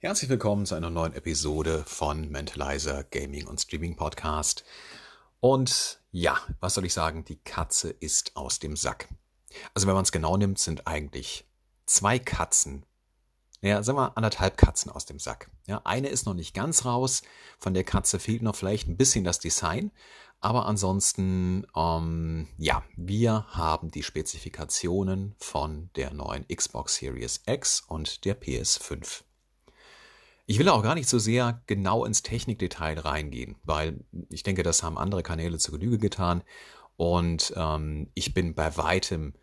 Herzlich willkommen zu einer neuen Episode von Mentalizer Gaming und Streaming Podcast. Und ja, was soll ich sagen, die Katze ist aus dem Sack. Also wenn man es genau nimmt, sind eigentlich zwei Katzen, ja, sagen wir anderthalb Katzen aus dem Sack. Ja, eine ist noch nicht ganz raus, von der Katze fehlt noch vielleicht ein bisschen das Design. Aber ansonsten, ja, wir haben die Spezifikationen von der neuen Xbox Series X und der PS5. Ich will auch gar nicht so sehr genau ins Technikdetail reingehen, weil ich denke, das haben andere Kanäle zu Genüge getan. Und ich bin bei weitem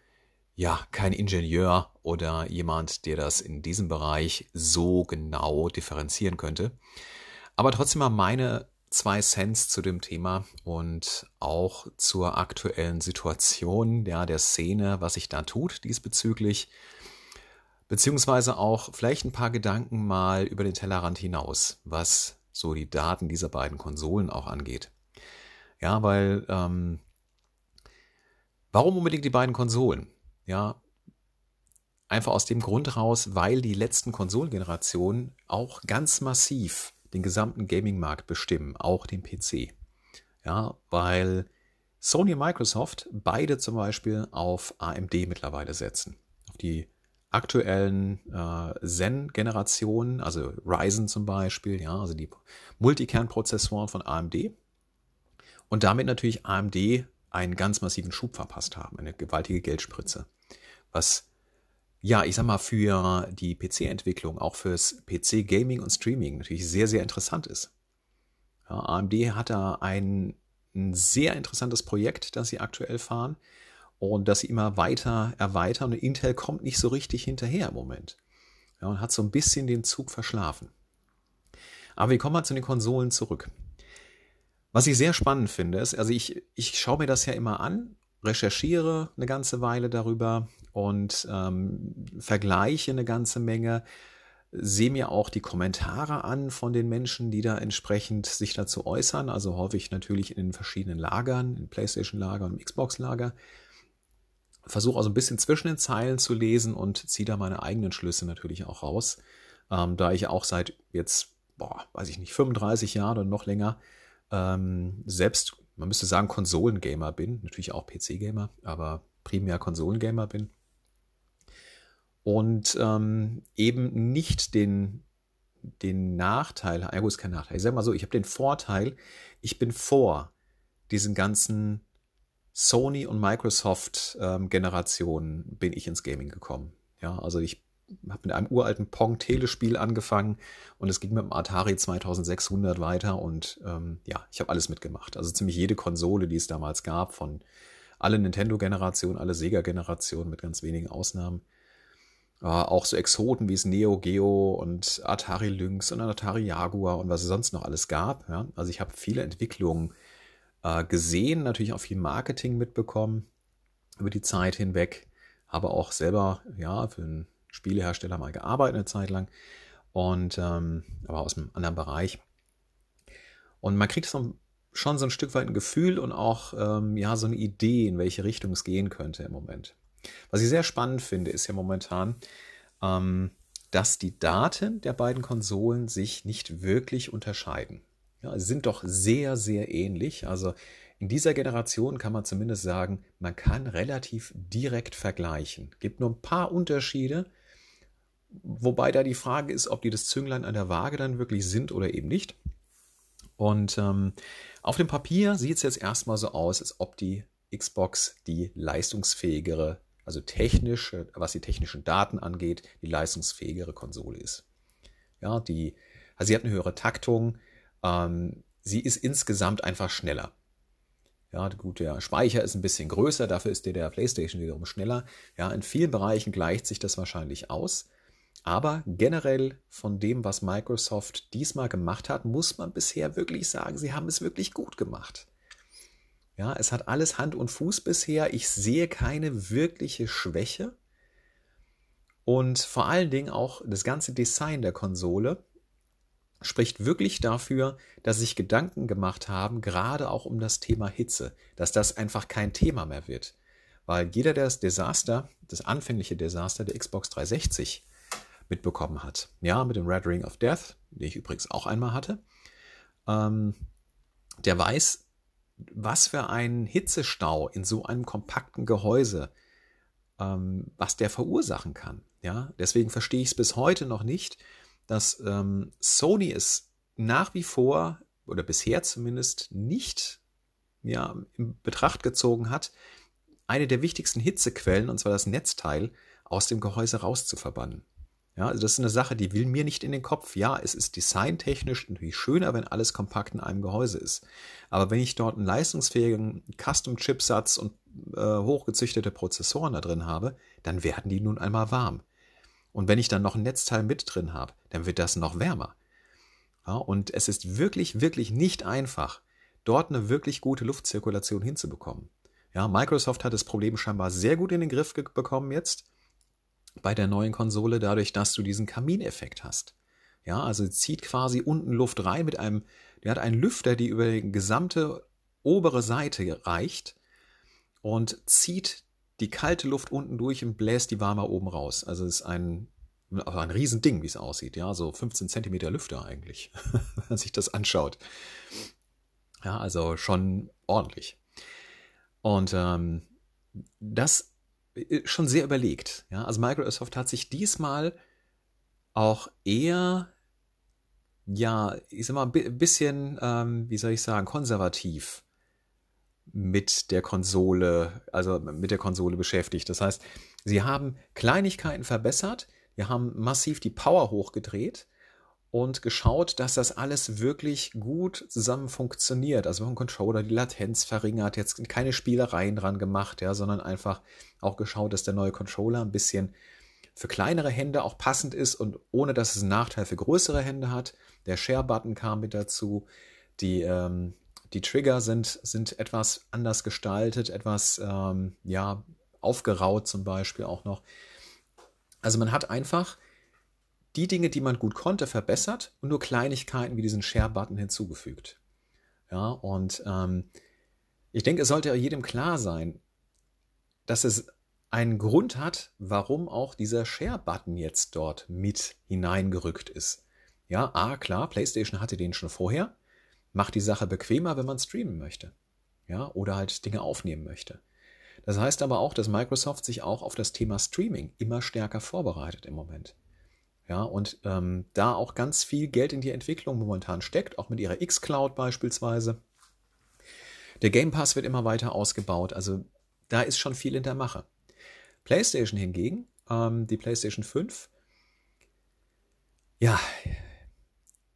ja kein Ingenieur oder jemand, der das in diesem Bereich so genau differenzieren könnte. Aber trotzdem mal meine 2 Cents zu dem Thema und auch zur aktuellen Situation, ja, der Szene, was sich da tut diesbezüglich. Beziehungsweise auch vielleicht ein paar Gedanken mal über den Tellerrand hinaus, was so die Daten dieser beiden Konsolen auch angeht. Ja, weil, warum unbedingt die beiden Konsolen? Ja, einfach aus dem Grund raus, weil die letzten Konsolengenerationen auch ganz massiv den gesamten Gaming-Markt bestimmen, auch den PC. Ja, weil Sony und Microsoft beide zum Beispiel auf AMD mittlerweile setzen, auf die aktuellen Zen-Generationen, also Ryzen zum Beispiel, ja, also die Multikern-Prozessoren von AMD, und damit natürlich AMD einen ganz massiven Schub verpasst haben, eine gewaltige Geldspritze, was, ja, ich sag mal, für die PC-Entwicklung, auch fürs PC-Gaming und Streaming natürlich sehr, sehr interessant ist. Ja, AMD hat da ein sehr interessantes Projekt, das sie aktuell fahren, und dass sie immer weiter erweitern. Und Intel kommt nicht so richtig hinterher im Moment. Ja, und hat so ein bisschen den Zug verschlafen. Aber wir kommen mal zu den Konsolen zurück. Was ich sehr spannend finde, ist, also ich schaue mir das ja immer an, recherchiere eine ganze Weile darüber und vergleiche eine ganze Menge, sehe mir auch die Kommentare an von den Menschen, die da entsprechend sich dazu äußern. Also häufig natürlich in den verschiedenen Lagern, im PlayStation-Lager und im Xbox-Lager. Versuche also ein bisschen zwischen den Zeilen zu lesen und ziehe da meine eigenen Schlüsse natürlich auch raus. Da ich auch seit jetzt, weiß ich nicht, 35 Jahren oder noch länger, selbst, man müsste sagen, Konsolengamer bin. Natürlich auch PC-Gamer, aber primär Konsolengamer bin. Und eben nicht den Nachteil, ja gut, ist kein Nachteil, ich sag mal so, ich habe den Vorteil, ich bin vor diesen ganzen Sony und Microsoft Generationen bin ich ins Gaming gekommen. Ja, also ich habe mit einem uralten Pong-Telespiel angefangen und es ging mit dem Atari 2600 weiter und ja, ich habe alles mitgemacht. Also ziemlich jede Konsole, die es damals gab, von alle Nintendo-Generationen, alle Sega-Generationen mit ganz wenigen Ausnahmen. Auch so Exoten wie es Neo Geo und Atari Lynx und Atari Jaguar und was es sonst noch alles gab. Ja? Also ich habe viele Entwicklungen gesehen, natürlich auch viel Marketing mitbekommen über die Zeit hinweg, habe auch selber ja für einen Spielehersteller mal gearbeitet eine Zeit lang und aber aus einem anderen Bereich, und man kriegt schon so ein Stück weit ein Gefühl und auch ja so eine Idee, in welche Richtung es gehen könnte im Moment. Was ich sehr spannend finde, ist ja momentan, dass die Daten der beiden Konsolen sich nicht wirklich unterscheiden. Ja, sie sind doch sehr, sehr ähnlich. Also in dieser Generation kann man zumindest sagen, man kann relativ direkt vergleichen. Es gibt nur ein paar Unterschiede, wobei da die Frage ist, ob die das Zünglein an der Waage dann wirklich sind oder eben nicht. Und auf dem Papier sieht es jetzt erstmal so aus, als ob die Xbox die leistungsfähigere, also technisch, was die technischen Daten angeht, die leistungsfähigere Konsole ist. Ja, also sie hat eine höhere Taktung. Sie ist insgesamt einfach schneller. Ja, gut, der Speicher ist ein bisschen größer, dafür ist der PlayStation wiederum schneller. Ja, in vielen Bereichen gleicht sich das wahrscheinlich aus. Aber generell von dem, was Microsoft diesmal gemacht hat, muss man bisher wirklich sagen, sie haben es wirklich gut gemacht. Ja, es hat alles Hand und Fuß bisher. Ich sehe keine wirkliche Schwäche. Und vor allen Dingen auch das ganze Design der Konsole spricht wirklich dafür, dass sich Gedanken gemacht haben, gerade auch um das Thema Hitze, dass das einfach kein Thema mehr wird. Weil jeder, der das anfängliche Desaster der Xbox 360 mitbekommen hat. Ja, mit dem Red Ring of Death, den ich übrigens auch einmal hatte. Der weiß, was für einen Hitzestau in so einem kompakten Gehäuse, was der verursachen kann. Ja, deswegen verstehe ich es bis heute noch nicht, dass Sony es nach wie vor oder bisher zumindest nicht in Betracht gezogen hat, eine der wichtigsten Hitzequellen, und zwar das Netzteil, aus dem Gehäuse rauszuverbannen. Ja, also das ist eine Sache, die will mir nicht in den Kopf. Ja, es ist designtechnisch natürlich schöner, wenn alles kompakt in einem Gehäuse ist. Aber wenn ich dort einen leistungsfähigen Custom-Chipsatz und hochgezüchtete Prozessoren da drin habe, dann werden die nun einmal warm. Und wenn ich dann noch ein Netzteil mit drin habe, dann wird das noch wärmer. Ja, und es ist wirklich, wirklich nicht einfach, dort eine wirklich gute Luftzirkulation hinzubekommen. Ja, Microsoft hat das Problem scheinbar sehr gut in den Griff bekommen jetzt bei der neuen Konsole, dadurch, dass du diesen Kamineffekt hast. Ja, also zieht quasi unten Luft rein mit einem, der hat einen Lüfter, die über die gesamte obere Seite reicht und zieht die kalte Luft unten durch und bläst die warme oben raus. Also es ist ein Riesending, wie es aussieht. Ja, so 15 cm Lüfter eigentlich, wenn man sich das anschaut. Ja, also schon ordentlich. Und das ist schon sehr überlegt. Ja? Also Microsoft hat sich diesmal auch eher, ja, ich sag mal, ein bisschen, konservativ mit der Konsole, beschäftigt. Das heißt, sie haben Kleinigkeiten verbessert, wir haben massiv die Power hochgedreht und geschaut, dass das alles wirklich gut zusammen funktioniert. Also wir haben den Controller, die Latenz verringert, jetzt keine Spielereien dran gemacht, ja, sondern einfach auch geschaut, dass der neue Controller ein bisschen für kleinere Hände auch passend ist und ohne, dass es einen Nachteil für größere Hände hat. Der Share-Button kam mit dazu. Die Trigger sind etwas anders gestaltet, etwas aufgeraut zum Beispiel auch noch. Also man hat einfach die Dinge, die man gut konnte, verbessert und nur Kleinigkeiten wie diesen Share-Button hinzugefügt. Ja, und ich denke, es sollte jedem klar sein, dass es einen Grund hat, warum auch dieser Share-Button jetzt dort mit hineingerückt ist. Ja, klar, PlayStation hatte den schon vorher, macht die Sache bequemer, wenn man streamen möchte. Ja, oder halt Dinge aufnehmen möchte. Das heißt aber auch, dass Microsoft sich auch auf das Thema Streaming immer stärker vorbereitet im Moment. Ja, und da auch ganz viel Geld in die Entwicklung momentan steckt, auch mit ihrer X-Cloud beispielsweise. Der Game Pass wird immer weiter ausgebaut, also da ist schon viel in der Mache. PlayStation hingegen, die PlayStation 5, ja,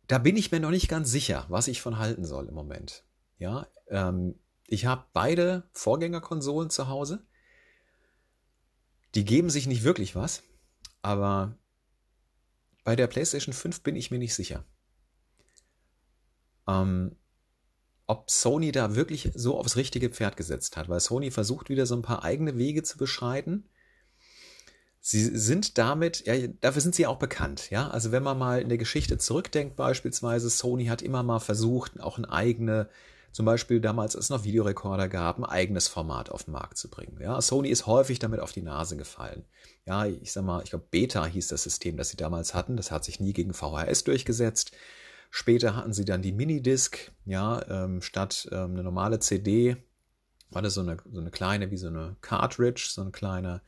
da bin ich mir noch nicht ganz sicher, was ich von halten soll im Moment. Ja, ich habe beide Vorgängerkonsolen zu Hause, die geben sich nicht wirklich was, aber bei der PlayStation 5 bin ich mir nicht sicher, ob Sony da wirklich so aufs richtige Pferd gesetzt hat, weil Sony versucht wieder so ein paar eigene Wege zu beschreiten. Sie sind damit, ja, dafür sind sie auch bekannt. Ja? Also wenn man mal in der Geschichte zurückdenkt beispielsweise, Sony hat immer mal versucht, auch zum Beispiel damals, als es noch Videorekorder gab, ein eigenes Format auf den Markt zu bringen. Ja, Sony ist häufig damit auf die Nase gefallen. Ja, ich glaube, Beta hieß das System, das sie damals hatten. Das hat sich nie gegen VHS durchgesetzt. Später hatten sie dann die Minidisc. Ja, statt eine normale CD war das so eine kleine, wie so eine Cartridge, so ein kleiner,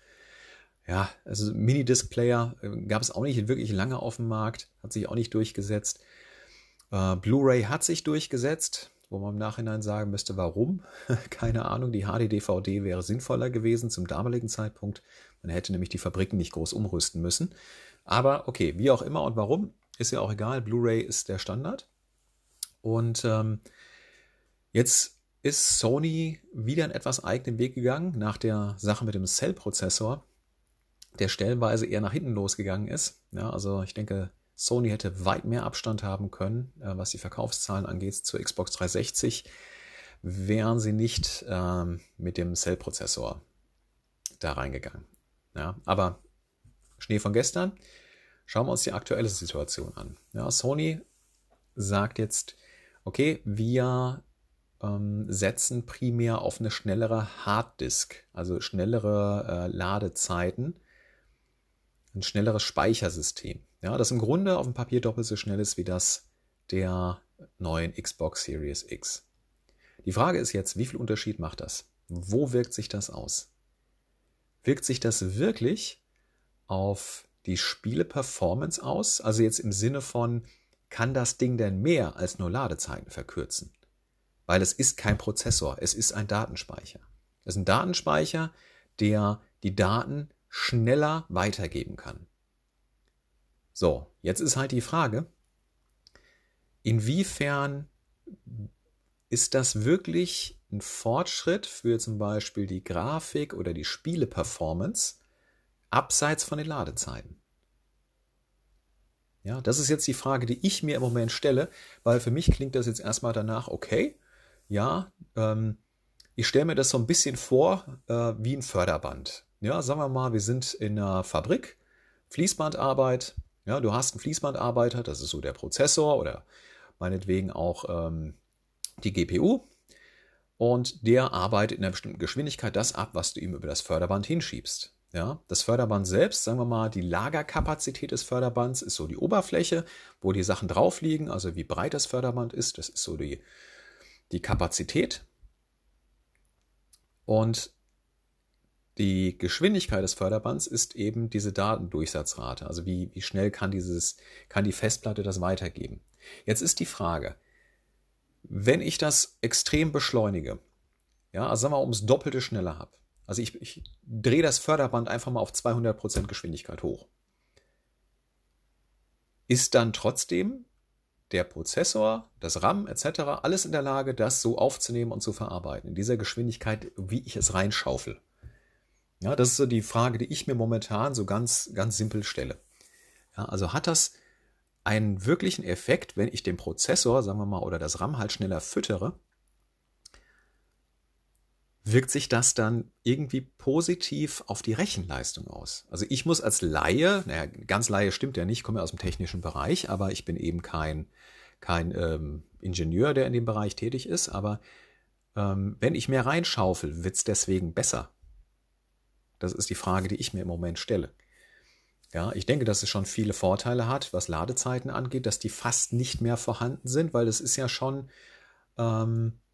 ja, also Minidisc-Player gab es auch nicht wirklich lange auf dem Markt. Hat sich auch nicht durchgesetzt. Blu-ray hat sich durchgesetzt, wo man im Nachhinein sagen müsste, warum? Keine Ahnung, die HD-DVD wäre sinnvoller gewesen zum damaligen Zeitpunkt. Man hätte nämlich die Fabriken nicht groß umrüsten müssen. Aber okay, wie auch immer und warum, ist ja auch egal. Blu-ray ist der Standard. Und jetzt ist Sony wieder einen etwas eigenen Weg gegangen, nach der Sache mit dem Cell-Prozessor, der stellenweise eher nach hinten losgegangen ist. Ja, also ich denke, Sony hätte weit mehr Abstand haben können, was die Verkaufszahlen angeht, zur Xbox 360, wären sie nicht mit dem Cell-Prozessor da reingegangen. Ja, aber Schnee von gestern, schauen wir uns die aktuelle Situation an. Ja, Sony sagt jetzt, okay, wir setzen primär auf eine schnellere Harddisk, also schnellere Ladezeiten ein schnelleres Speichersystem, ja, das im Grunde auf dem Papier doppelt so schnell ist wie das der neuen Xbox Series X. Die Frage ist jetzt, wie viel Unterschied macht das? Wo wirkt sich das aus? Wirkt sich das wirklich auf die Spiele-Performance aus? Also jetzt im Sinne von, kann das Ding denn mehr als nur Ladezeiten verkürzen? Weil es ist kein Prozessor, es ist ein Datenspeicher. Es ist ein Datenspeicher, der die Daten schneller weitergeben kann. So, jetzt ist halt die Frage, inwiefern ist das wirklich ein Fortschritt für zum Beispiel die Grafik oder die Spiele-Performance abseits von den Ladezeiten? Ja, das ist jetzt die Frage, die ich mir im Moment stelle, weil für mich klingt das jetzt erstmal danach, okay, ja, ich stelle mir das so ein bisschen vor wie ein Förderband. Ja, sagen wir mal, wir sind in einer Fabrik, Fließbandarbeit, ja, du hast einen Fließbandarbeiter, das ist so der Prozessor oder meinetwegen auch die GPU, und der arbeitet in einer bestimmten Geschwindigkeit das ab, was du ihm über das Förderband hinschiebst. Ja, das Förderband selbst, sagen wir mal, die Lagerkapazität des Förderbands ist so die Oberfläche, wo die Sachen drauf liegen, also wie breit das Förderband ist, das ist so die Kapazität. Und die Geschwindigkeit des Förderbands ist eben diese Datendurchsatzrate, also wie schnell kann die Festplatte das weitergeben. Jetzt ist die Frage, wenn ich das extrem beschleunige, ja, also sagen wir mal, ums Doppelte schneller habe, also ich drehe das Förderband einfach mal auf 200% Geschwindigkeit hoch. Ist dann trotzdem der Prozessor, das RAM etc. alles in der Lage, das so aufzunehmen und zu verarbeiten, in dieser Geschwindigkeit, wie ich es reinschaufel? Ja, das ist so die Frage, die ich mir momentan so ganz, ganz simpel stelle. Ja, also hat das einen wirklichen Effekt, wenn ich den Prozessor, sagen wir mal, oder das RAM halt schneller füttere? Wirkt sich das dann irgendwie positiv auf die Rechenleistung aus? Also ich muss als Laie, naja, ganz Laie stimmt ja nicht, ich komme ja aus dem technischen Bereich, aber ich bin eben kein Ingenieur, der in dem Bereich tätig ist, aber wenn ich mehr reinschaufel, wird es deswegen besser? Das ist die Frage, die ich mir im Moment stelle. Ja, ich denke, dass es schon viele Vorteile hat, was Ladezeiten angeht, dass die fast nicht mehr vorhanden sind, weil das ist ja schon...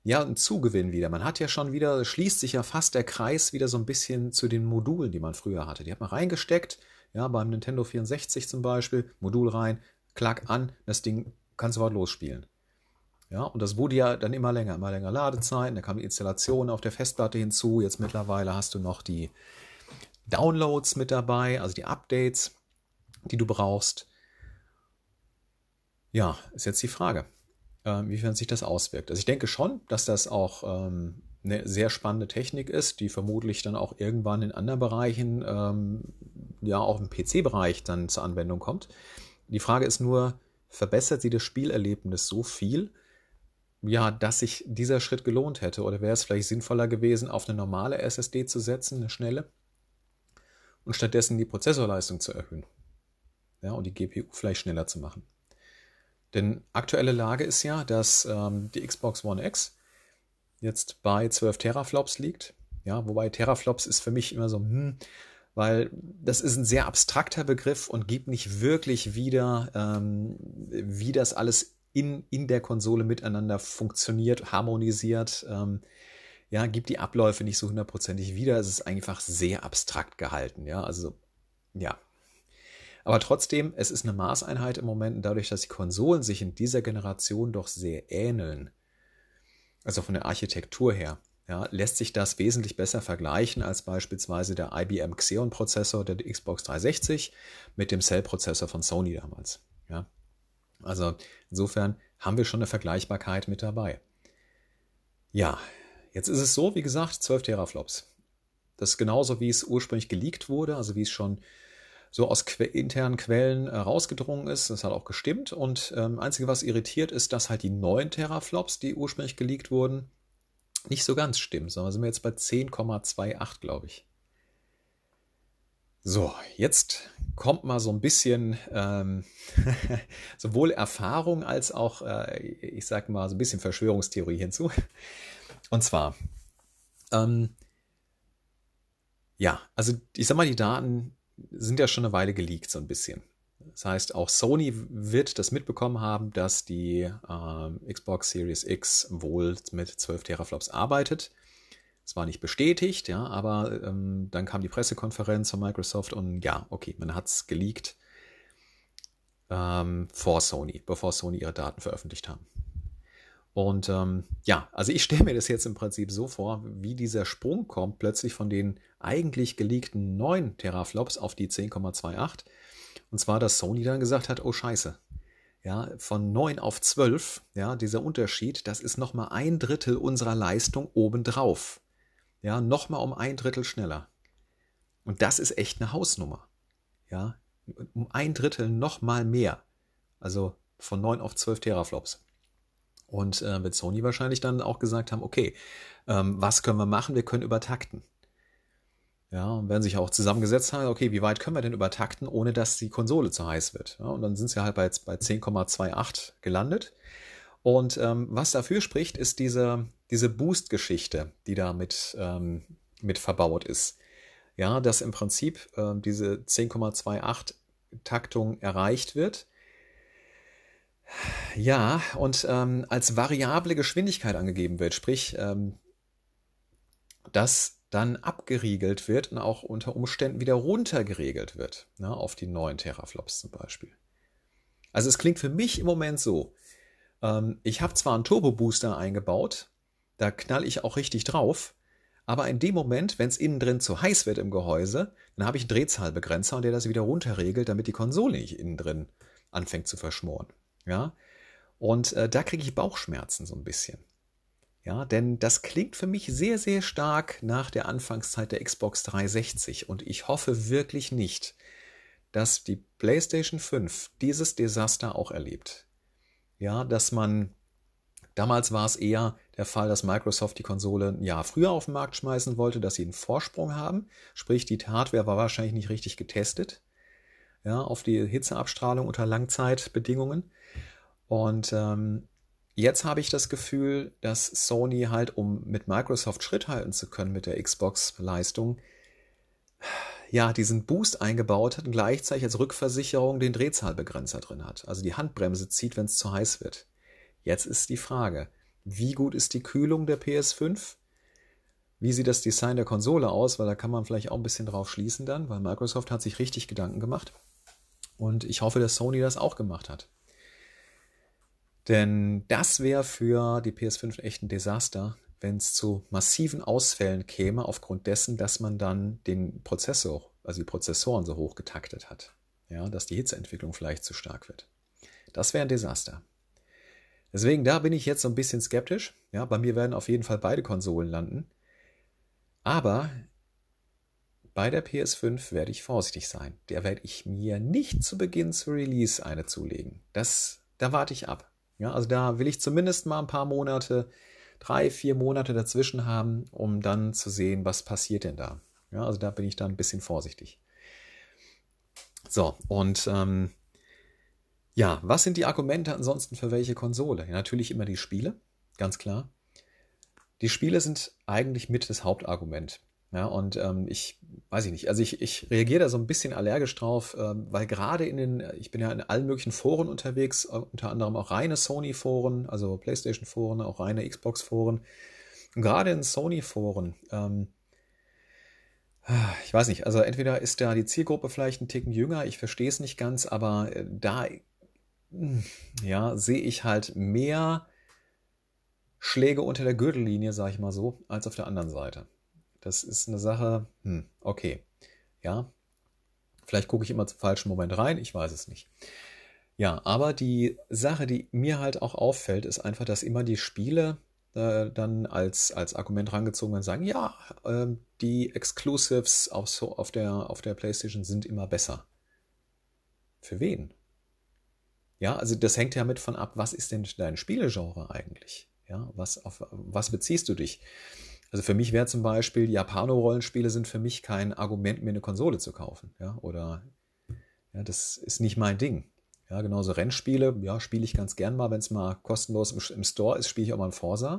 ja, ein Zugewinn wieder. Man hat ja schon wieder, schließt sich ja fast der Kreis wieder so ein bisschen zu den Modulen, die man früher hatte. Die hat man reingesteckt, ja, beim Nintendo 64 zum Beispiel, Modul rein, klack an, das Ding kann sofort losspielen. Ja, und das wurde ja dann immer länger Ladezeiten, da kam die Installation auf der Festplatte hinzu, jetzt mittlerweile hast du noch die Downloads mit dabei, also die Updates, die du brauchst. Ja, ist jetzt die Frage, inwiefern sich das auswirkt. Also ich denke schon, dass das auch eine sehr spannende Technik ist, die vermutlich dann auch irgendwann in anderen Bereichen, ja auch im PC-Bereich dann zur Anwendung kommt. Die Frage ist nur, verbessert sie das Spielerlebnis so viel, ja, dass sich dieser Schritt gelohnt hätte? Oder wäre es vielleicht sinnvoller gewesen, auf eine normale SSD zu setzen, eine schnelle, und stattdessen die Prozessorleistung zu erhöhen, ja, und die GPU vielleicht schneller zu machen? Denn aktuelle Lage ist ja, dass die Xbox One X jetzt bei 12 Teraflops liegt. Ja, wobei Teraflops ist für mich immer so, weil das ist ein sehr abstrakter Begriff und gibt nicht wirklich wieder, wie das alles in der Konsole miteinander funktioniert, harmonisiert. Ja, gibt die Abläufe nicht so hundertprozentig wieder. Es ist einfach sehr abstrakt gehalten. Ja, also, ja. Aber trotzdem, es ist eine Maßeinheit im Moment, dadurch, dass die Konsolen sich in dieser Generation doch sehr ähneln, also von der Architektur her, ja, lässt sich das wesentlich besser vergleichen als beispielsweise der IBM Xeon-Prozessor der Xbox 360 mit dem Cell-Prozessor von Sony damals. Ja. Also insofern haben wir schon eine Vergleichbarkeit mit dabei. Ja, jetzt ist es so, wie gesagt, 12 Teraflops. Das ist genauso, wie es ursprünglich geleakt wurde, also wie es schon so aus internen Quellen rausgedrungen ist. Das hat auch gestimmt. Und einzige, was irritiert, ist, dass halt die 9 Teraflops, die ursprünglich geleakt wurden, nicht so ganz stimmen. Sondern sind wir jetzt bei 10,28, glaube ich. So, jetzt kommt mal so ein bisschen sowohl Erfahrung als auch, ich sag mal, so ein bisschen Verschwörungstheorie hinzu. Und zwar, ja, also ich sag mal, die Daten sind ja schon eine Weile geleakt so ein bisschen. Das heißt, auch Sony wird das mitbekommen haben, dass die Xbox Series X wohl mit 12 Teraflops arbeitet. Es war nicht bestätigt, ja, aber dann kam die Pressekonferenz von Microsoft und ja, okay, man hat es geleakt vor Sony, bevor Sony ihre Daten veröffentlicht haben. Und ja, also ich stelle mir das jetzt im Prinzip so vor, wie dieser Sprung kommt, plötzlich von den eigentlich geleakten 9 Teraflops auf die 10,28. Und zwar, dass Sony dann gesagt hat, oh Scheiße, ja, von 9 auf 12, ja, dieser Unterschied, das ist nochmal 1/3 unserer Leistung obendrauf. Ja, nochmal um 1/3 schneller. Und das ist echt eine Hausnummer. Ja, um 1/3 nochmal mehr. Also von 9 auf 12 Teraflops. Und wird Sony wahrscheinlich dann auch gesagt haben, okay, was können wir machen? Wir können übertakten. Ja, und werden sich auch zusammengesetzt haben, okay, wie weit können wir denn übertakten, ohne dass die Konsole zu heiß wird? Ja, und dann sind sie halt bei 10,28 gelandet. Und was dafür spricht, ist diese Boost-Geschichte, die da mit verbaut ist. Ja, dass im Prinzip diese 10,28 Taktung erreicht wird. Ja, und als variable Geschwindigkeit angegeben wird, sprich, dass dann abgeriegelt wird und auch unter Umständen wieder runtergeregelt wird, ne, auf die 9 Teraflops zum Beispiel. Also es klingt für mich im Moment so, ich habe zwar einen Turbo-Booster eingebaut, da knall ich auch richtig drauf, aber in dem Moment, wenn es innen drin zu heiß wird im Gehäuse, dann habe ich einen Drehzahlbegrenzer, der das wieder runterregelt, damit die Konsole nicht innen drin anfängt zu verschmoren. Ja, und da kriege ich Bauchschmerzen so ein bisschen. Ja, denn das klingt für mich sehr, sehr stark nach der Anfangszeit der Xbox 360. Und ich hoffe wirklich nicht, dass die PlayStation 5 dieses Desaster auch erlebt. Ja, dass man, damals war es eher der Fall, dass Microsoft die Konsole ein Jahr früher auf den Markt schmeißen wollte, dass sie einen Vorsprung haben. Sprich, die Hardware war wahrscheinlich nicht richtig getestet. Ja, auf die Hitzeabstrahlung unter Langzeitbedingungen. Und jetzt habe ich das Gefühl, dass Sony halt, um mit Microsoft Schritt halten zu können mit der Xbox-Leistung, ja, diesen Boost eingebaut hat und gleichzeitig als Rückversicherung den Drehzahlbegrenzer drin hat. Also die Handbremse zieht, wenn es zu heiß wird. Jetzt ist die Frage, wie gut ist die Kühlung der PS5? Wie sieht das Design der Konsole aus? Weil da kann man vielleicht auch ein bisschen drauf schließen dann, weil Microsoft hat sich richtig Gedanken gemacht. Und ich hoffe, dass Sony das auch gemacht hat. Denn das wäre für die PS5 echt ein Desaster, wenn es zu massiven Ausfällen käme, aufgrund dessen, dass man dann den Prozessor, also die Prozessoren so hoch getaktet hat. Ja, dass die Hitzeentwicklung vielleicht zu stark wird. Das wäre ein Desaster. Deswegen, da bin ich jetzt so ein bisschen skeptisch. Ja, bei mir werden auf jeden Fall beide Konsolen landen. Aber bei der PS5 werde ich vorsichtig sein. Der werde ich mir nicht zu Beginn zu Release eine zulegen. Da warte ich ab. Ja, also da will ich zumindest mal ein paar Monate, 3-4 Monate dazwischen haben, um dann zu sehen, was passiert denn da. Ja, also da bin ich dann ein bisschen vorsichtig. So, und ja, was sind die Argumente ansonsten für welche Konsole? Ja, natürlich immer die Spiele, ganz klar. Die Spiele sind eigentlich mit das Hauptargument. Ja, und ich weiß ich nicht, also ich reagiere da so ein bisschen allergisch drauf, weil gerade ich bin ja in allen möglichen Foren unterwegs, unter anderem auch reine Sony-Foren, also PlayStation-Foren, auch reine Xbox-Foren. Und gerade in Sony-Foren, ich weiß nicht, also entweder ist da die Zielgruppe vielleicht einen Ticken jünger, ich verstehe es nicht ganz, aber da ja, sehe ich halt mehr Schläge unter der Gürtellinie, sage ich mal so, als auf der anderen Seite. Das ist eine Sache, okay, ja, vielleicht gucke ich immer zum falschen Moment rein, ich weiß es nicht. Ja, aber die Sache, die mir halt auch auffällt, ist einfach, dass immer die Spiele dann als Argument rangezogen werden und sagen, ja, die Exclusives auf der PlayStation sind immer besser. Für wen? Ja, also das hängt ja mit von ab, was ist denn dein Spielegenre eigentlich? Ja, auf was beziehst du dich? Also für mich wäre zum Beispiel, Japano-Rollenspiele sind für mich kein Argument, mir eine Konsole zu kaufen. Ja? Oder, ja, das ist nicht mein Ding. Ja, genauso Rennspiele, ja, spiele ich ganz gern mal, wenn es mal kostenlos im Store ist, spiele ich auch mal in Forsa.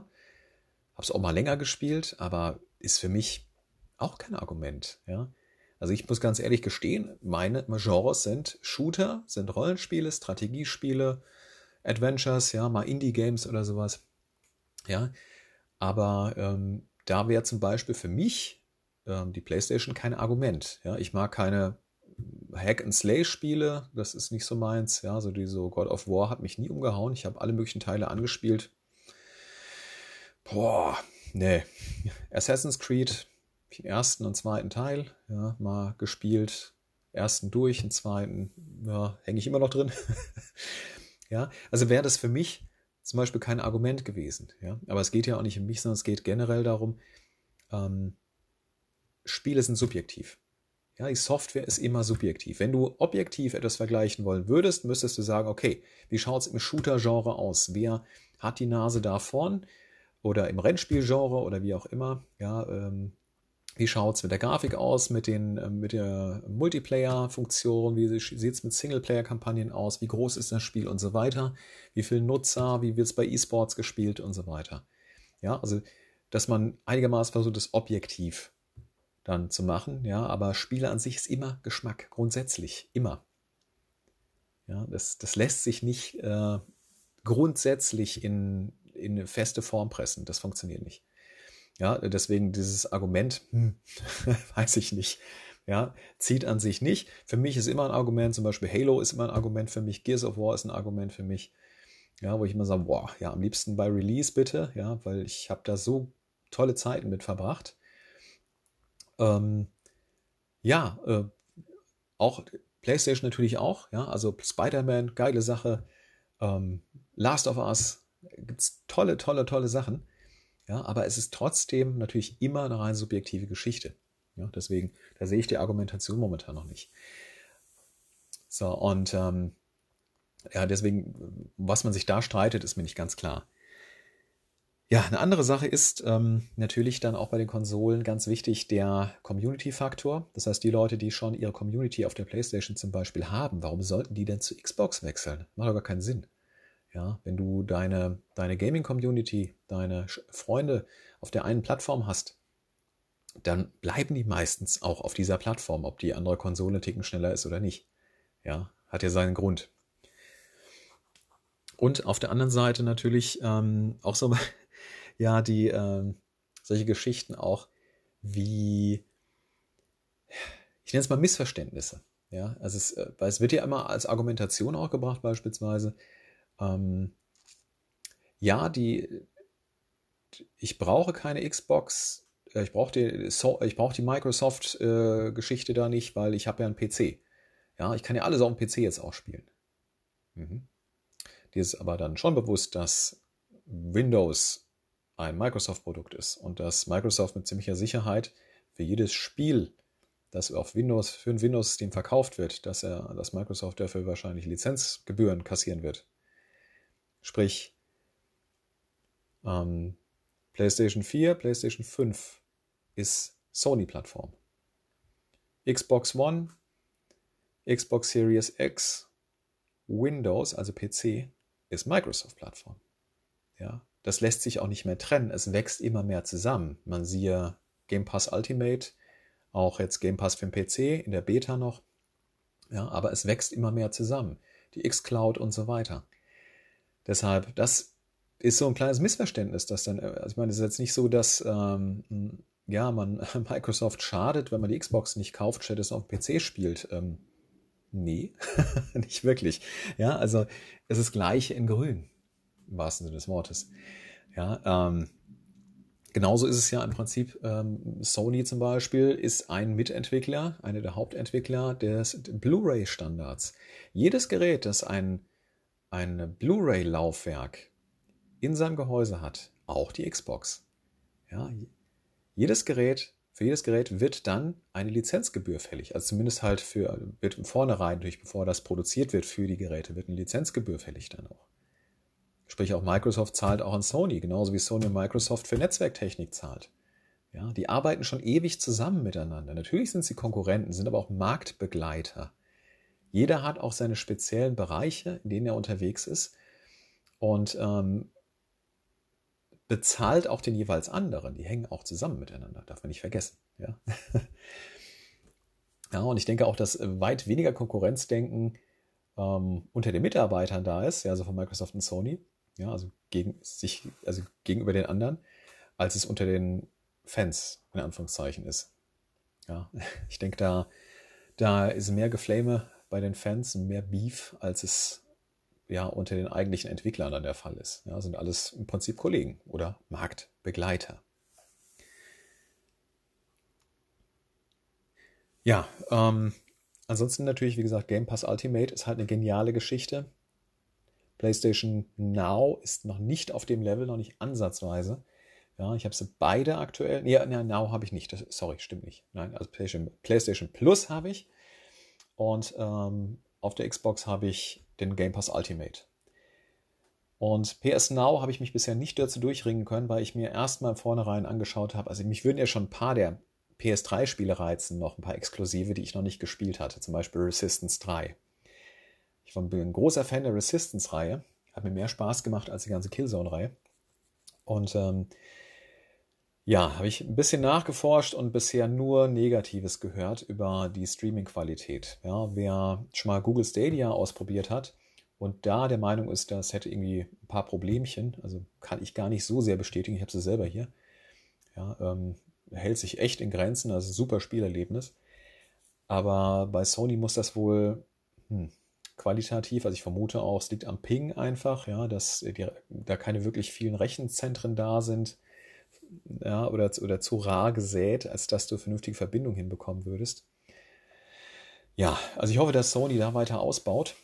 Habe es auch mal länger gespielt, aber ist für mich auch kein Argument. Ja? Also ich muss ganz ehrlich gestehen, meine Genres sind Shooter, sind Rollenspiele, Strategiespiele, Adventures, ja, mal Indie-Games oder sowas. Ja, aber da wäre zum Beispiel für mich die PlayStation kein Argument. Ja, ich mag keine Hack-and-Slay-Spiele, das ist nicht so meins. Ja, so die so God of War hat mich nie umgehauen. Ich habe alle möglichen Teile angespielt. Boah, nee. Assassin's Creed, den ersten und zweiten Teil, ja, mal gespielt. Ersten durch, den zweiten, ja, hänge ich immer noch drin. Ja, also wäre das für mich zum Beispiel kein Argument gewesen. Ja? Aber es geht ja auch nicht um mich, sondern es geht generell darum, Spiele sind subjektiv. Ja, die Software ist immer subjektiv. Wenn du objektiv etwas vergleichen wollen würdest, müsstest du sagen, okay, wie schaut es im Shooter-Genre aus? Wer hat die Nase da vorn? Oder im Rennspiel-Genre oder wie auch immer. Ja, wie schaut es mit der Grafik aus, mit der Multiplayer-Funktion, wie sieht es mit Singleplayer-Kampagnen aus, wie groß ist das Spiel und so weiter, wie viele Nutzer, wie wird es bei E-Sports gespielt und so weiter. Ja, also, dass man einigermaßen versucht, das objektiv dann zu machen, ja, aber Spiele an sich ist immer Geschmack, grundsätzlich, immer. Ja, das lässt sich nicht grundsätzlich in eine feste Form pressen, das funktioniert nicht. Ja, deswegen dieses Argument, weiß ich nicht, ja, zieht an sich nicht. Für mich ist immer ein Argument, zum Beispiel Halo ist immer ein Argument für mich, Gears of War ist ein Argument für mich, ja, wo ich immer sage, boah, ja, am liebsten bei Release bitte, ja, weil ich habe da so tolle Zeiten mit verbracht. Auch PlayStation natürlich auch, ja, also Spider-Man, geile Sache, Last of Us, gibt's tolle, tolle, tolle Sachen. Ja, aber es ist trotzdem natürlich immer eine rein subjektive Geschichte. Ja, deswegen, da sehe ich die Argumentation momentan noch nicht. So, und ja, deswegen, was man sich da streitet, ist mir nicht ganz klar. Ja, eine andere Sache ist natürlich dann auch bei den Konsolen ganz wichtig der Community-Faktor. Das heißt, die Leute, die schon ihre Community auf der PlayStation zum Beispiel haben, warum sollten die denn zu Xbox wechseln? Macht doch gar keinen Sinn. Ja, wenn du deine Gaming-Community, deine Freunde auf der einen Plattform hast, dann bleiben die meistens auch auf dieser Plattform, ob die andere Konsole ticken schneller ist oder nicht. Ja, hat ja seinen Grund. Und auf der anderen Seite natürlich auch so, ja, die solche Geschichten auch wie, ich nenne es mal Missverständnisse. Ja, also es wird ja immer als Argumentation auch gebracht beispielsweise, ja, ich brauche keine Xbox, ich brauche die Microsoft-Geschichte da nicht, weil ich habe ja einen PC. Ja, ich kann ja alles auf dem PC jetzt auch spielen. Mhm. Dir ist aber dann schon bewusst, dass Windows ein Microsoft-Produkt ist und dass Microsoft mit ziemlicher Sicherheit für jedes Spiel, das auf Windows, für ein Windows-System verkauft wird, dass Microsoft dafür wahrscheinlich Lizenzgebühren kassieren wird. Sprich, PlayStation 4, PlayStation 5 ist Sony-Plattform. Xbox One, Xbox Series X, Windows, also PC, ist Microsoft-Plattform. Ja, das lässt sich auch nicht mehr trennen. Es wächst immer mehr zusammen. Man sieht Game Pass Ultimate, auch jetzt Game Pass für den PC, in der Beta noch. Ja, aber es wächst immer mehr zusammen. Die X-Cloud und so weiter. Deshalb, das ist so ein kleines Missverständnis, dass dann, also ich meine, es ist jetzt nicht so, dass ja, man Microsoft schadet, wenn man die Xbox nicht kauft, stattdessen auf dem PC spielt. Nee, nicht wirklich. Ja, also es ist gleich in grün, im wahrsten Sinne des Wortes. Ja, genauso ist es ja im Prinzip, Sony zum Beispiel ist ein Mitentwickler, einer der Hauptentwickler des Blu-ray-Standards. Jedes Gerät, das ein Blu-ray-Laufwerk in seinem Gehäuse hat, auch die Xbox. Ja, für jedes Gerät wird dann eine Lizenzgebühr fällig. Also zumindest halt wird im Vornherein, durch bevor das produziert wird für die Geräte, wird eine Lizenzgebühr fällig dann auch. Sprich, auch Microsoft zahlt auch an Sony, genauso wie Sony und Microsoft für Netzwerktechnik zahlt. Ja, die arbeiten schon ewig zusammen miteinander. Natürlich sind sie Konkurrenten, sind aber auch Marktbegleiter. Jeder hat auch seine speziellen Bereiche, in denen er unterwegs ist und bezahlt auch den jeweils anderen. Die hängen auch zusammen miteinander, darf man nicht vergessen. Ja? Ja, und ich denke auch, dass weit weniger Konkurrenzdenken unter den Mitarbeitern da ist, ja, also von Microsoft und Sony, ja, also gegenüber den anderen, als es unter den Fans in Anführungszeichen ist. Ja, ich denke, da ist mehr Geflame bei den Fans, mehr Beef, als es ja unter den eigentlichen Entwicklern dann der Fall ist. Ja, sind alles im Prinzip Kollegen oder Marktbegleiter. Ja, ansonsten natürlich, wie gesagt, Game Pass Ultimate ist halt eine geniale Geschichte. PlayStation Now ist noch nicht auf dem Level, noch nicht ansatzweise. Ja, ich habe sie beide aktuell. Nein, Now habe ich nicht. Sorry, stimmt nicht. Nein, also PlayStation Plus habe ich. Und auf der Xbox habe ich den Game Pass Ultimate. Und PS Now habe ich mich bisher nicht dazu durchringen können, weil ich mir erstmal im Vornherein angeschaut habe, also mich würden ja schon ein paar der PS3-Spiele reizen, noch ein paar Exklusive, die ich noch nicht gespielt hatte. Zum Beispiel Resistance 3. Ich bin ein großer Fan der Resistance-Reihe. Hat mir mehr Spaß gemacht als die ganze Killzone-Reihe. Und ja, habe ich ein bisschen nachgeforscht und bisher nur Negatives gehört über die Streaming-Qualität. Ja, wer schon mal Google Stadia ausprobiert hat und da der Meinung ist, das hätte irgendwie ein paar Problemchen, also kann ich gar nicht so sehr bestätigen, ich habe sie selber hier, ja, hält sich echt in Grenzen, also super Spielerlebnis. Aber bei Sony muss das wohl qualitativ, also ich vermute auch, es liegt am Ping einfach, ja, dass da keine wirklich vielen Rechenzentren da sind, ja, oder zu rar gesät, als dass du vernünftige Verbindung hinbekommen würdest. Ja, also ich hoffe, dass Sony da weiter ausbaut.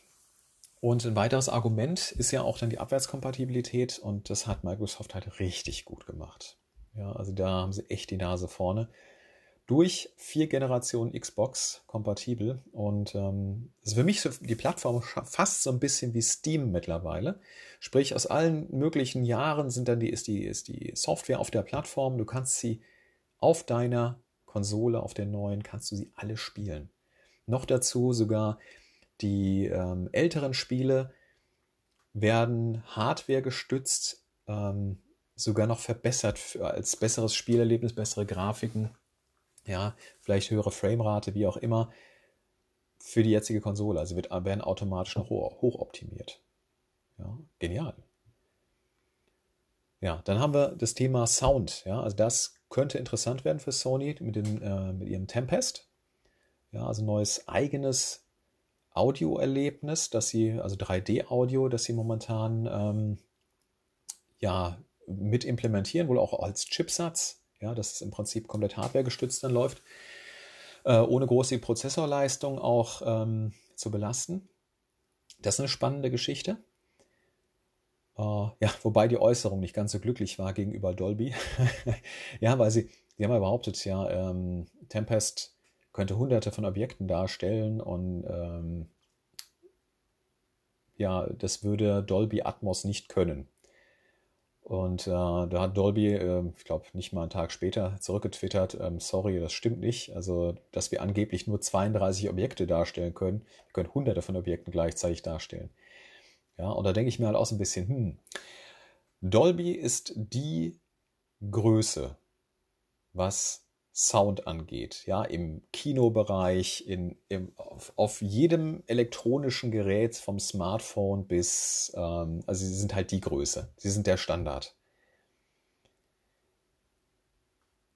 Und ein weiteres Argument ist ja auch dann die Abwärtskompatibilität und das hat Microsoft halt richtig gut gemacht. Ja, also da haben sie echt die Nase vorne. Durch 4 Generationen Xbox kompatibel und ist für mich so die Plattform fast so ein bisschen wie Steam mittlerweile. Sprich, aus allen möglichen Jahren ist die Software auf der Plattform. Du kannst sie auf deiner Konsole, auf der neuen, kannst du sie alle spielen. Noch dazu sogar die älteren Spiele werden Hardware gestützt, sogar noch verbessert als besseres Spielerlebnis, bessere Grafiken. Ja, vielleicht höhere Framerate, wie auch immer, für die jetzige Konsole. Also werden automatisch noch hochoptimiert. Ja, genial. Ja, dann haben wir das Thema Sound. Ja, also das könnte interessant werden für Sony mit ihrem Tempest. Ja, also neues eigenes Audioerlebnis, also 3D-Audio, das sie momentan mit implementieren, wohl auch als Chipsatz. Ja, dass es im Prinzip komplett hardwaregestützt dann läuft, ohne große Prozessorleistung auch zu belasten. Das ist eine spannende Geschichte. Wobei die Äußerung nicht ganz so glücklich war gegenüber Dolby. Ja, weil sie haben ja behauptet, ja, Tempest könnte hunderte von Objekten darstellen und das würde Dolby Atmos nicht können. Und da hat Dolby, ich glaube, nicht mal einen Tag später zurückgetwittert, sorry, das stimmt nicht. Also, dass wir angeblich nur 32 Objekte darstellen können. Wir können hunderte von Objekten gleichzeitig darstellen. Ja, und da denke ich mir halt auch so ein bisschen, Dolby ist die Größe, was Sound angeht. Ja, im Kinobereich, auf jedem elektronischen Gerät, vom Smartphone bis, also sie sind halt die Größe. Sie sind der Standard.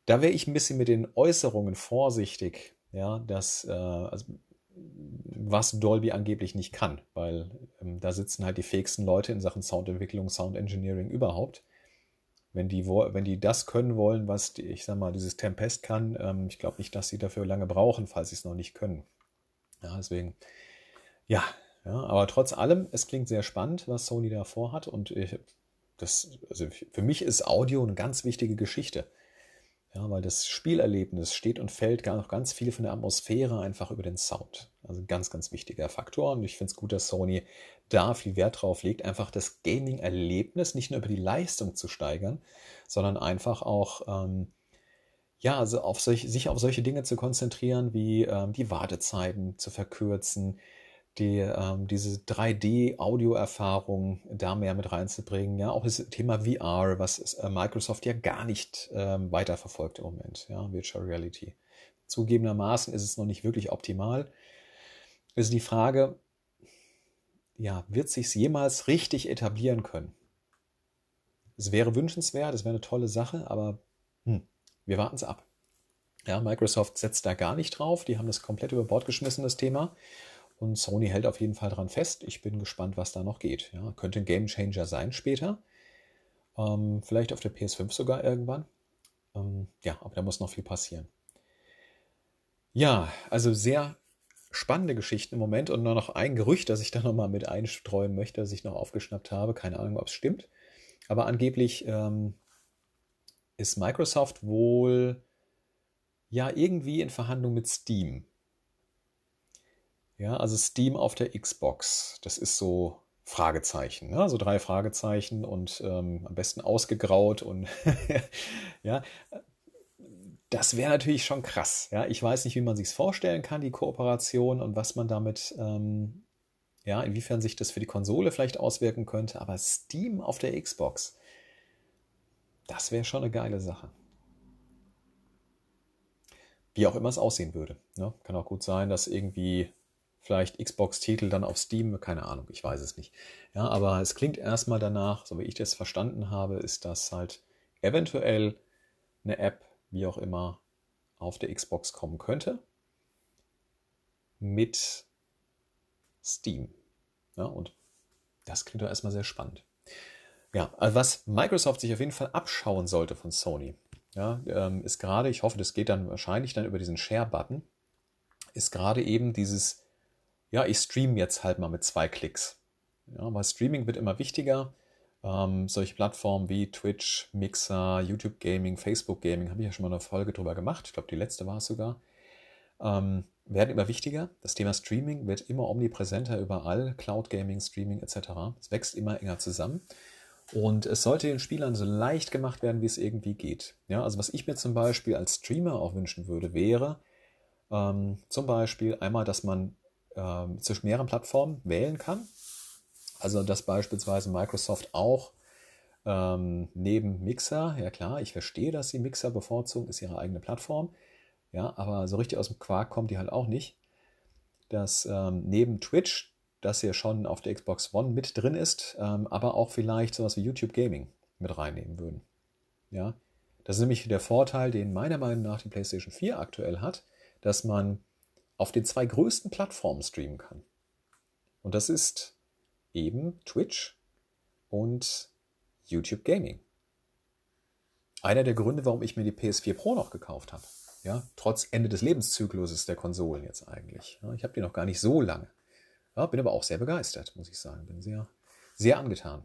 Da wäre ich ein bisschen mit den Äußerungen vorsichtig, ja, dass, was Dolby angeblich nicht kann, weil da sitzen halt die fähigsten Leute in Sachen Soundentwicklung, Soundengineering überhaupt. Wenn die das können wollen, was dieses Tempest kann, ich glaube nicht, dass sie dafür lange brauchen, falls sie es noch nicht können. Ja, deswegen, aber trotz allem, es klingt sehr spannend, was Sony da vorhat. Und für mich ist Audio eine ganz wichtige Geschichte. Ja, weil das Spielerlebnis steht und fällt ganz viel von der Atmosphäre einfach über den Sound. Also ein ganz, ganz wichtiger Faktor. Und ich finde es gut, dass Sony da viel Wert drauf legt, einfach das Gaming-Erlebnis nicht nur über die Leistung zu steigern, sondern einfach auch sich auf solche Dinge zu konzentrieren, wie die Wartezeiten zu verkürzen, diese 3D-Audio-Erfahrung da mehr mit reinzubringen. Ja, auch das Thema VR, was Microsoft ja gar nicht weiterverfolgt im Moment, ja, Virtual Reality. Zugegebenermaßen ist es noch nicht wirklich optimal. Ist die Frage, ja, wird sich jemals richtig etablieren können? Es wäre wünschenswert, es wäre eine tolle Sache, aber wir warten es ab. Ja, Microsoft setzt da gar nicht drauf. Die haben das komplett über Bord geschmissen, das Thema. Und Sony hält auf jeden Fall dran fest. Ich bin gespannt, was da noch geht. Ja, könnte ein Gamechanger sein später. Vielleicht auf der PS5 sogar irgendwann. Ja, aber da muss noch viel passieren. Ja, also sehr spannende Geschichten im Moment. Und nur noch ein Gerücht, das ich da nochmal mit einstreuen möchte, das ich noch aufgeschnappt habe. Keine Ahnung, ob es stimmt. Aber angeblich ist Microsoft wohl ja irgendwie in Verhandlung mit Steam. Ja, also Steam auf der Xbox. Das ist so Fragezeichen, ne? So 3 Fragezeichen und am besten ausgegraut und ja, das wäre natürlich schon krass. Ja, ich weiß nicht, wie man sich es vorstellen kann, die Kooperation und was man damit ja, inwiefern sich das für die Konsole vielleicht auswirken könnte, aber Steam auf der Xbox, das wäre schon eine geile Sache. Wie auch immer es aussehen würde. Ne? Kann auch gut sein, dass irgendwie vielleicht Xbox-Titel dann auf Steam, keine Ahnung, ich weiß es nicht. Ja, aber es klingt erstmal danach, so wie ich das verstanden habe, ist das halt eventuell eine App, wie auch immer, auf der Xbox kommen könnte. Mit Steam. Ja, und das klingt doch erstmal sehr spannend. Ja, also was Microsoft sich auf jeden Fall abschauen sollte von Sony, ja, ist gerade, ich hoffe, das geht dann wahrscheinlich dann über diesen Share-Button, ist gerade eben dieses, ja, ich streame jetzt halt mal mit 2 Klicks. Ja, weil Streaming wird immer wichtiger. Solche Plattformen wie Twitch, Mixer, YouTube Gaming, Facebook Gaming, habe ich ja schon mal eine Folge drüber gemacht. Ich glaube, die letzte war es sogar. Werden immer wichtiger. Das Thema Streaming wird immer omnipräsenter überall. Cloud Gaming, Streaming etc. Es wächst immer enger zusammen. Und es sollte den Spielern so leicht gemacht werden, wie es irgendwie geht. Ja, also was ich mir zum Beispiel als Streamer auch wünschen würde, wäre zum Beispiel einmal, dass man zwischen mehreren Plattformen wählen kann. Also dass beispielsweise Microsoft auch neben Mixer, ja klar, ich verstehe, dass sie Mixer bevorzugen, ist ihre eigene Plattform. Ja, aber so richtig aus dem Quark kommt die halt auch nicht, dass neben Twitch, das ja schon auf der Xbox One mit drin ist, aber auch vielleicht sowas wie YouTube Gaming mit reinnehmen würden. Ja, das ist nämlich der Vorteil, den meiner Meinung nach die PlayStation 4 aktuell hat, dass man auf den 2 größten Plattformen streamen kann. Und das ist eben Twitch und YouTube Gaming. Einer der Gründe, warum ich mir die PS4 Pro noch gekauft habe. Ja, trotz Ende des Lebenszykluses der Konsolen jetzt eigentlich. Ja, ich habe die noch gar nicht so lange. Ja, bin aber auch sehr begeistert, muss ich sagen. Bin sehr, sehr angetan.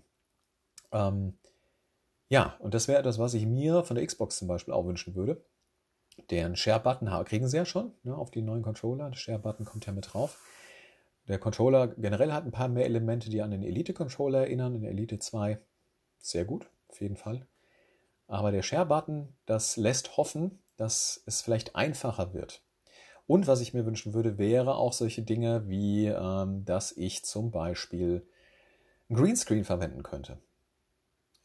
Ja, und das wäre etwas, was ich mir von der Xbox zum Beispiel auch wünschen würde. Den Share-Button kriegen sie ja schon, ne, auf die neuen Controller. Der Share-Button kommt ja mit drauf. Der Controller generell hat ein paar mehr Elemente, die an den Elite-Controller erinnern. In der Elite 2 sehr gut, auf jeden Fall. Aber der Share-Button, das lässt hoffen, dass es vielleicht einfacher wird. Und was ich mir wünschen würde, wäre auch solche Dinge wie, dass ich zum Beispiel ein Greenscreen verwenden könnte.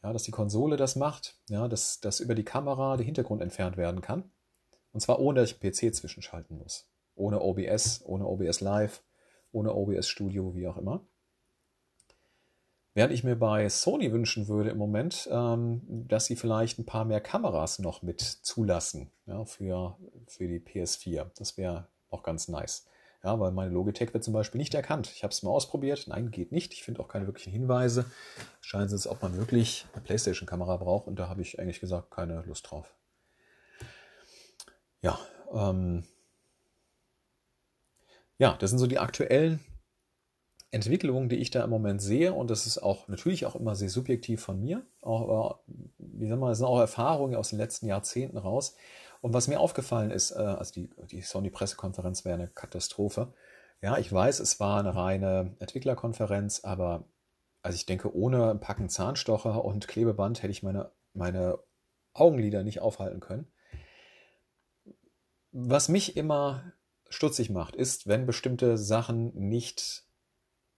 Ja, dass die Konsole das macht, ja, dass über die Kamera der Hintergrund entfernt werden kann. Und zwar ohne, dass ich den PC zwischenschalten muss. Ohne OBS, ohne OBS Live, ohne OBS Studio, wie auch immer. Während ich mir bei Sony wünschen würde im Moment, dass sie vielleicht ein paar mehr Kameras noch mit zulassen, ja, für die PS4. Das wäre auch ganz nice. Ja, weil meine Logitech wird zum Beispiel nicht erkannt. Ich habe es mal ausprobiert. Nein, geht nicht. Ich finde auch keine wirklichen Hinweise. Scheint es, ob man wirklich eine PlayStation-Kamera braucht. Und da habe ich eigentlich gesagt, keine Lust drauf. Ja, ja, das sind so die aktuellen Entwicklungen, die ich da im Moment sehe, und das ist auch natürlich auch immer sehr subjektiv von mir, aber wie sagen wir, das sind auch Erfahrungen aus den letzten Jahrzehnten raus. Und was mir aufgefallen ist, also die Sony-Pressekonferenz wäre eine Katastrophe. Ja, ich weiß, es war eine reine Entwicklerkonferenz, aber also ich denke, ohne ein Packen Zahnstocher und Klebeband hätte ich meine Augenlider nicht aufhalten können. Was mich immer stutzig macht, ist, wenn bestimmte Sachen nicht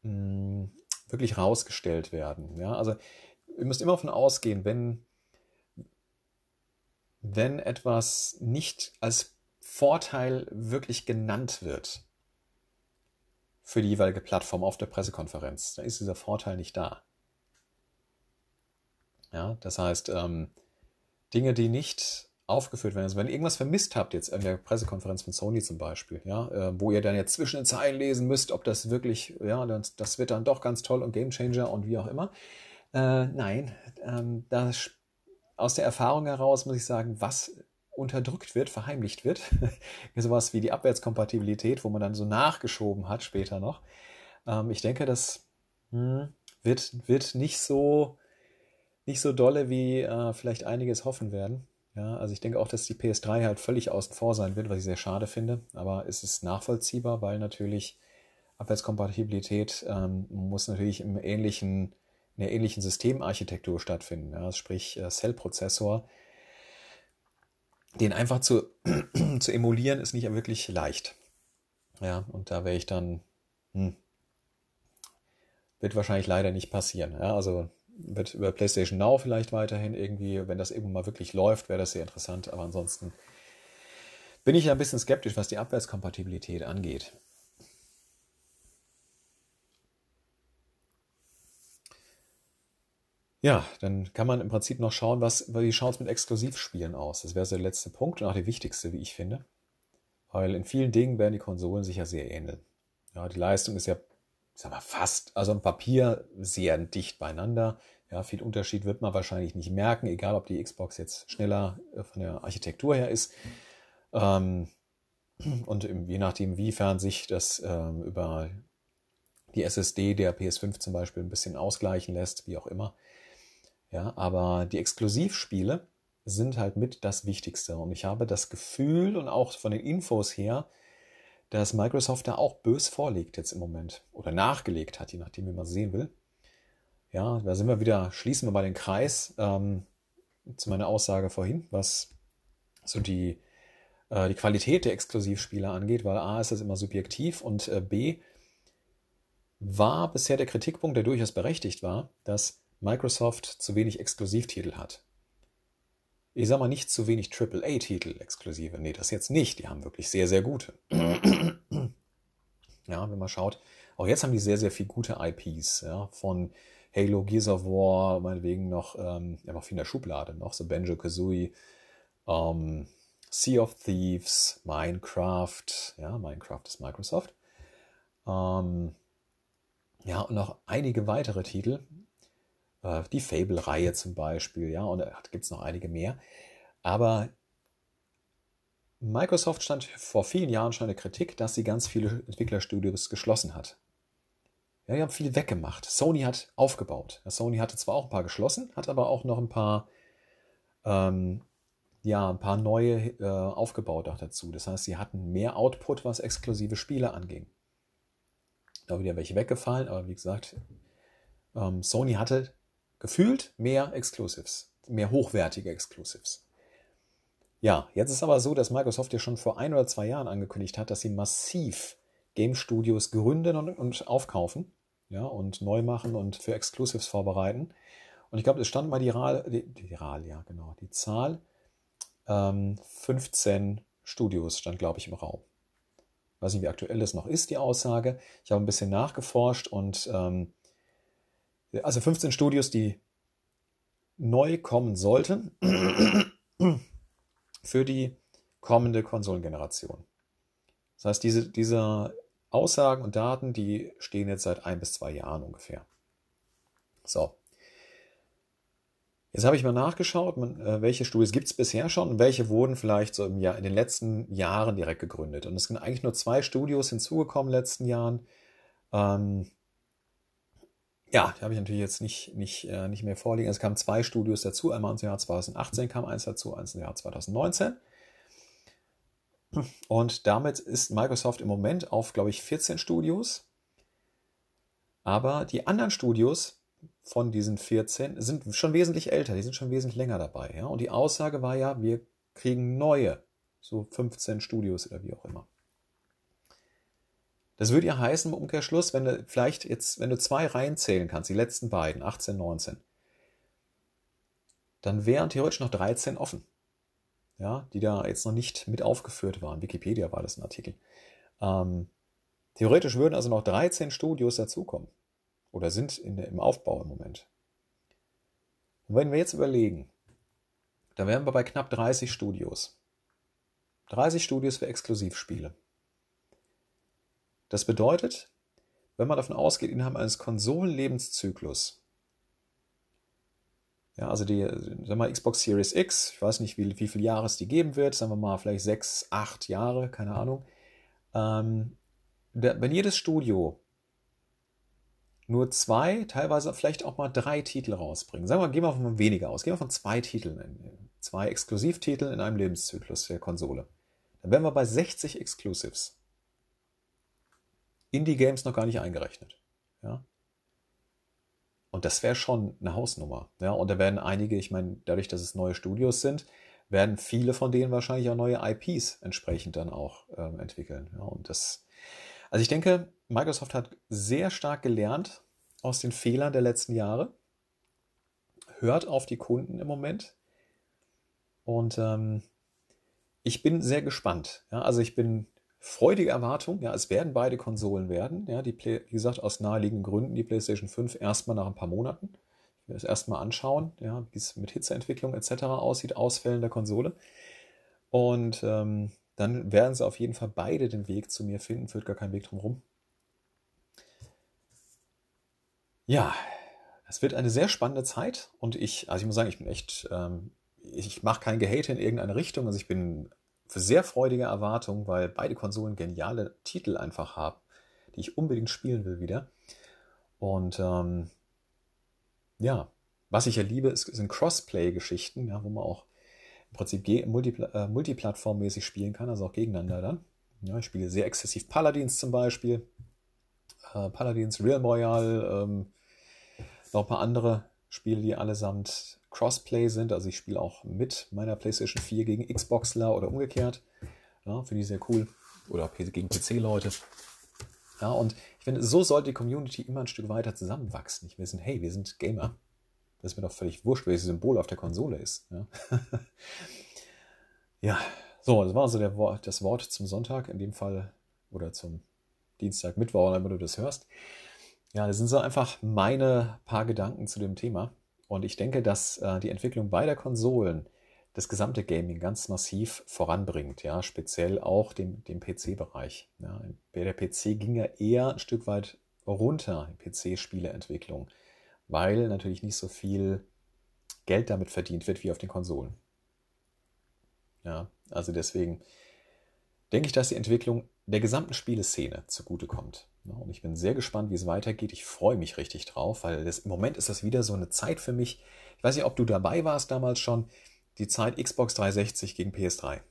wirklich rausgestellt werden. Ja, also ihr müsst immer davon ausgehen, wenn etwas nicht als Vorteil wirklich genannt wird für die jeweilige Plattform auf der Pressekonferenz. Da ist dieser Vorteil nicht da. Ja, das heißt, Dinge, die nicht aufgeführt werden. Also wenn ihr irgendwas vermisst habt, jetzt in der Pressekonferenz von Sony zum Beispiel, ja, wo ihr dann jetzt zwischen den Zeilen lesen müsst, ob das wirklich, ja, das wird dann doch ganz toll und Gamechanger und wie auch immer. Nein, aus der Erfahrung heraus muss ich sagen, was unterdrückt wird, verheimlicht wird. Sowas wie die Abwärtskompatibilität, wo man dann so nachgeschoben hat später noch. Ich denke, das wird nicht so dolle, wie vielleicht einige es hoffen werden. Ja, also ich denke auch, dass die PS3 halt völlig außen vor sein wird, was ich sehr schade finde. Aber es ist nachvollziehbar, weil natürlich Abwärtskompatibilität muss natürlich in einer ähnlichen Systemarchitektur stattfinden. Ja, sprich Cell-Prozessor. Den einfach zu emulieren, ist nicht wirklich leicht. Ja, und da wäre ich dann, wird wahrscheinlich leider nicht passieren. Ja, also wird über PlayStation Now vielleicht weiterhin irgendwie, wenn das eben mal wirklich läuft, wäre das sehr interessant. Aber ansonsten bin ich ja ein bisschen skeptisch, was die Abwärtskompatibilität angeht. Ja, dann kann man im Prinzip noch schauen, wie schaut es mit Exklusivspielen aus. Das wäre so der letzte Punkt und auch der wichtigste, wie ich finde. Weil in vielen Dingen werden die Konsolen sich ja sehr ähneln. Ja, die Leistung ist ja, sag mal, fast, also im Papier sehr dicht beieinander. Ja, viel Unterschied wird man wahrscheinlich nicht merken, egal ob die Xbox jetzt schneller von der Architektur her ist. Und je nachdem, wiefern sich das über die SSD der PS5 zum Beispiel ein bisschen ausgleichen lässt, wie auch immer. Ja, aber die Exklusivspiele sind halt mit das Wichtigste. Und ich habe das Gefühl und auch von den Infos her, dass Microsoft da auch bös vorlegt jetzt im Moment. Oder nachgelegt hat, je nachdem, wie man es sehen will. Ja, da sind wir wieder, schließen wir mal den Kreis zu meiner Aussage vorhin, was so die Qualität der Exklusivspiele angeht, weil A ist das immer subjektiv und B war bisher der Kritikpunkt, der durchaus berechtigt war, dass Microsoft zu wenig Exklusivtitel hat. Ich sag mal nicht zu wenig AAA-Titel exklusive. Nee, das jetzt nicht. Die haben wirklich sehr, sehr gute. Ja, wenn man schaut, auch jetzt haben die sehr, sehr viel gute IPs. Ja, von Halo, Gears of War, meinetwegen noch, ja, noch viel in der Schublade, noch so Banjo-Kazooie, Sea of Thieves, Minecraft. Ja, Minecraft ist Microsoft. Ja, und noch einige weitere Titel. Die Fable-Reihe zum Beispiel, ja, und da gibt es noch einige mehr. Aber Microsoft stand vor vielen Jahren schon in der Kritik, dass sie ganz viele Entwicklerstudios geschlossen hat. Ja, die haben viel weggemacht. Sony hat aufgebaut. Sony hatte zwar auch ein paar geschlossen, hat aber auch noch ein paar neue aufgebaut auch dazu. Das heißt, sie hatten mehr Output, was exklusive Spiele anging. Da wieder welche weggefallen, aber wie gesagt, Sony hatte gefühlt mehr Exclusives, mehr hochwertige Exclusives. Ja, jetzt ist aber so, dass Microsoft ja schon vor 1 oder 2 Jahren angekündigt hat, dass sie massiv Game Studios gründen und aufkaufen, ja, und neu machen und für Exclusives vorbereiten. Und ich glaube, es stand mal die Zahl 15 Studios stand, glaube ich, im Raum. Ich weiß nicht, wie aktuell das noch ist, die Aussage. Ich habe ein bisschen nachgeforscht und also 15 Studios, die neu kommen sollten für die kommende Konsolengeneration. Das heißt, diese Aussagen und Daten, die stehen jetzt seit 1 bis 2 Jahren ungefähr. So. Jetzt habe ich mal nachgeschaut, welche Studios gibt es bisher schon und welche wurden vielleicht so in den letzten Jahren direkt gegründet. Und es sind eigentlich nur 2 Studios hinzugekommen in den letzten Jahren. Ja, die habe ich natürlich jetzt nicht mehr vorliegen. Es kamen 2 Studios dazu. Einmal im Jahr 2018 kam eins dazu, eins im Jahr 2019. Und damit ist Microsoft im Moment auf, glaube ich, 14 Studios. Aber die anderen Studios von diesen 14 sind schon wesentlich älter. Die sind schon wesentlich länger dabei. Ja? Und die Aussage war ja, wir kriegen neue, so 15 Studios oder wie auch immer. Das würde ja heißen, im Umkehrschluss, wenn du 2 Reihen zählen kannst, die letzten beiden, 18, 19, dann wären theoretisch noch 13 offen. ja, die da jetzt noch nicht mit aufgeführt waren. Wikipedia war das ein Artikel. Theoretisch würden also noch 13 Studios dazukommen oder sind im Aufbau im Moment. Und wenn wir jetzt überlegen, dann wären wir bei knapp 30 Studios. 30 Studios für Exklusivspiele. Das bedeutet, wenn man davon ausgeht, innerhalb eines Konsolenlebenszyklus, ja, also die, sagen wir mal, Xbox Series X, ich weiß nicht, wie viele Jahre es die geben wird, sagen wir mal vielleicht 6, 8 Jahre, keine Ahnung. Wenn jedes Studio nur 2, teilweise vielleicht auch mal 3 Titel rausbringen, sagen wir mal, gehen wir von weniger aus, gehen wir von 2 Titeln, 2 Exklusivtiteln in einem Lebenszyklus der Konsole, dann wären wir bei 60 Exclusives. Indie-Games noch gar nicht eingerechnet. Ja? Und das wäre schon eine Hausnummer. Ja? Und da werden einige, ich meine, dadurch, dass es neue Studios sind, werden viele von denen wahrscheinlich auch neue IPs entsprechend dann auch entwickeln. Ja? Und das, also ich denke, Microsoft hat sehr stark gelernt aus den Fehlern der letzten Jahre, hört auf die Kunden im Moment und ich bin sehr gespannt. Ja? Also ich bin freudige Erwartung, ja, es werden beide Konsolen werden, ja, die, wie gesagt, aus naheliegenden Gründen, die PlayStation 5 erstmal nach ein paar Monaten, ich will das erstmal anschauen, ja, wie es mit Hitzeentwicklung etc. aussieht, Ausfällen der Konsole und dann werden sie auf jeden Fall beide den Weg zu mir finden, führt gar keinen Weg drum rum. Ja, es wird eine sehr spannende Zeit und ich muss sagen, ich bin echt, ich mache kein Gehate in irgendeine Richtung, also ich bin für sehr freudige Erwartungen, weil beide Konsolen geniale Titel einfach haben, die ich unbedingt spielen will wieder. Und ja, was ich ja liebe, sind Crossplay-Geschichten, ja, wo man auch im Prinzip multiplattformmäßig spielen kann, also auch gegeneinander dann. Ja, ich spiele sehr exzessiv Paladins zum Beispiel, Paladins, Real Royale, noch ein paar andere Spiele, die allesamt Crossplay sind, also ich spiele auch mit meiner PlayStation 4 gegen Xboxler oder umgekehrt. Ja, finde ich sehr cool. Oder gegen PC-Leute. Ja, und ich finde, so sollte die Community immer ein Stück weiter zusammenwachsen. Ich will wissen, hey, wir sind Gamer. Das ist mir doch völlig wurscht, welches Symbol auf der Konsole ist. Ja, ja, so, das war also das Wort zum Sonntag in dem Fall oder zum Dienstag, Mittwoch, wenn du das hörst. Ja, das sind so einfach meine paar Gedanken zu dem Thema. Und ich denke, dass die Entwicklung beider Konsolen das gesamte Gaming ganz massiv voranbringt, ja, speziell auch den PC-Bereich. Ja. Der PC ging ja eher ein Stück weit runter, die PC-Spieleentwicklung, weil natürlich nicht so viel Geld damit verdient wird wie auf den Konsolen. Ja, also deswegen denke ich, dass die Entwicklung der gesamten Spieleszene zugutekommt. Und ich bin sehr gespannt, wie es weitergeht. Ich freue mich richtig drauf, weil im Moment ist das wieder so eine Zeit für mich. Ich weiß nicht, ob du dabei warst damals schon, die Zeit Xbox 360 gegen PS3.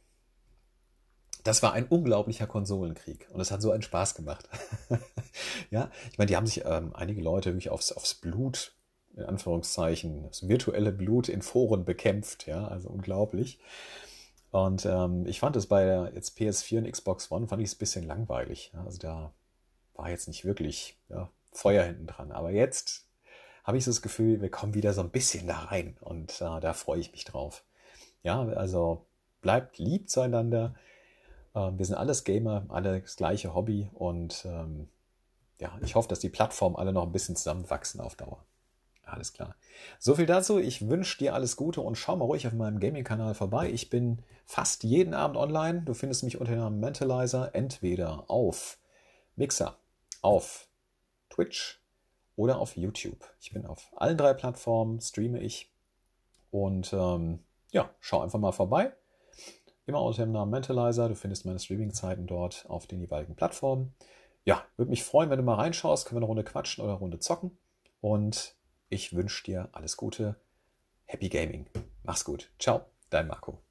Das war ein unglaublicher Konsolenkrieg und es hat so einen Spaß gemacht. Ja, ich meine, die haben sich einige Leute wirklich aufs Blut, in Anführungszeichen, das virtuelle Blut in Foren bekämpft. Ja, also unglaublich. Und ich fand es bei der jetzt PS4 und Xbox One, fand ich es ein bisschen langweilig. Ja, also da war jetzt nicht wirklich, ja, Feuer hinten dran. Aber jetzt habe ich so das Gefühl, wir kommen wieder so ein bisschen da rein. Und da freue ich mich drauf. Ja, also bleibt lieb zueinander. Wir sind alles Gamer, alle das gleiche Hobby. Und ja, ich hoffe, dass die Plattformen alle noch ein bisschen zusammenwachsen auf Dauer. Alles klar. So viel dazu. Ich wünsche dir alles Gute und schau mal ruhig auf meinem Gaming-Kanal vorbei. Ich bin fast jeden Abend online. Du findest mich unter dem Namen Mentalizer entweder auf Mixer, auf Twitch oder auf YouTube. Ich bin auf allen 3 Plattformen, streame ich und ja, schau einfach mal vorbei. Immer unter dem Namen Mentalizer. Du findest meine Streaming-Zeiten dort auf den jeweiligen Plattformen. Ja, würde mich freuen, wenn du mal reinschaust. Können wir eine Runde quatschen oder eine Runde zocken und ich wünsche dir alles Gute. Happy Gaming. Mach's gut. Ciao, dein Marco.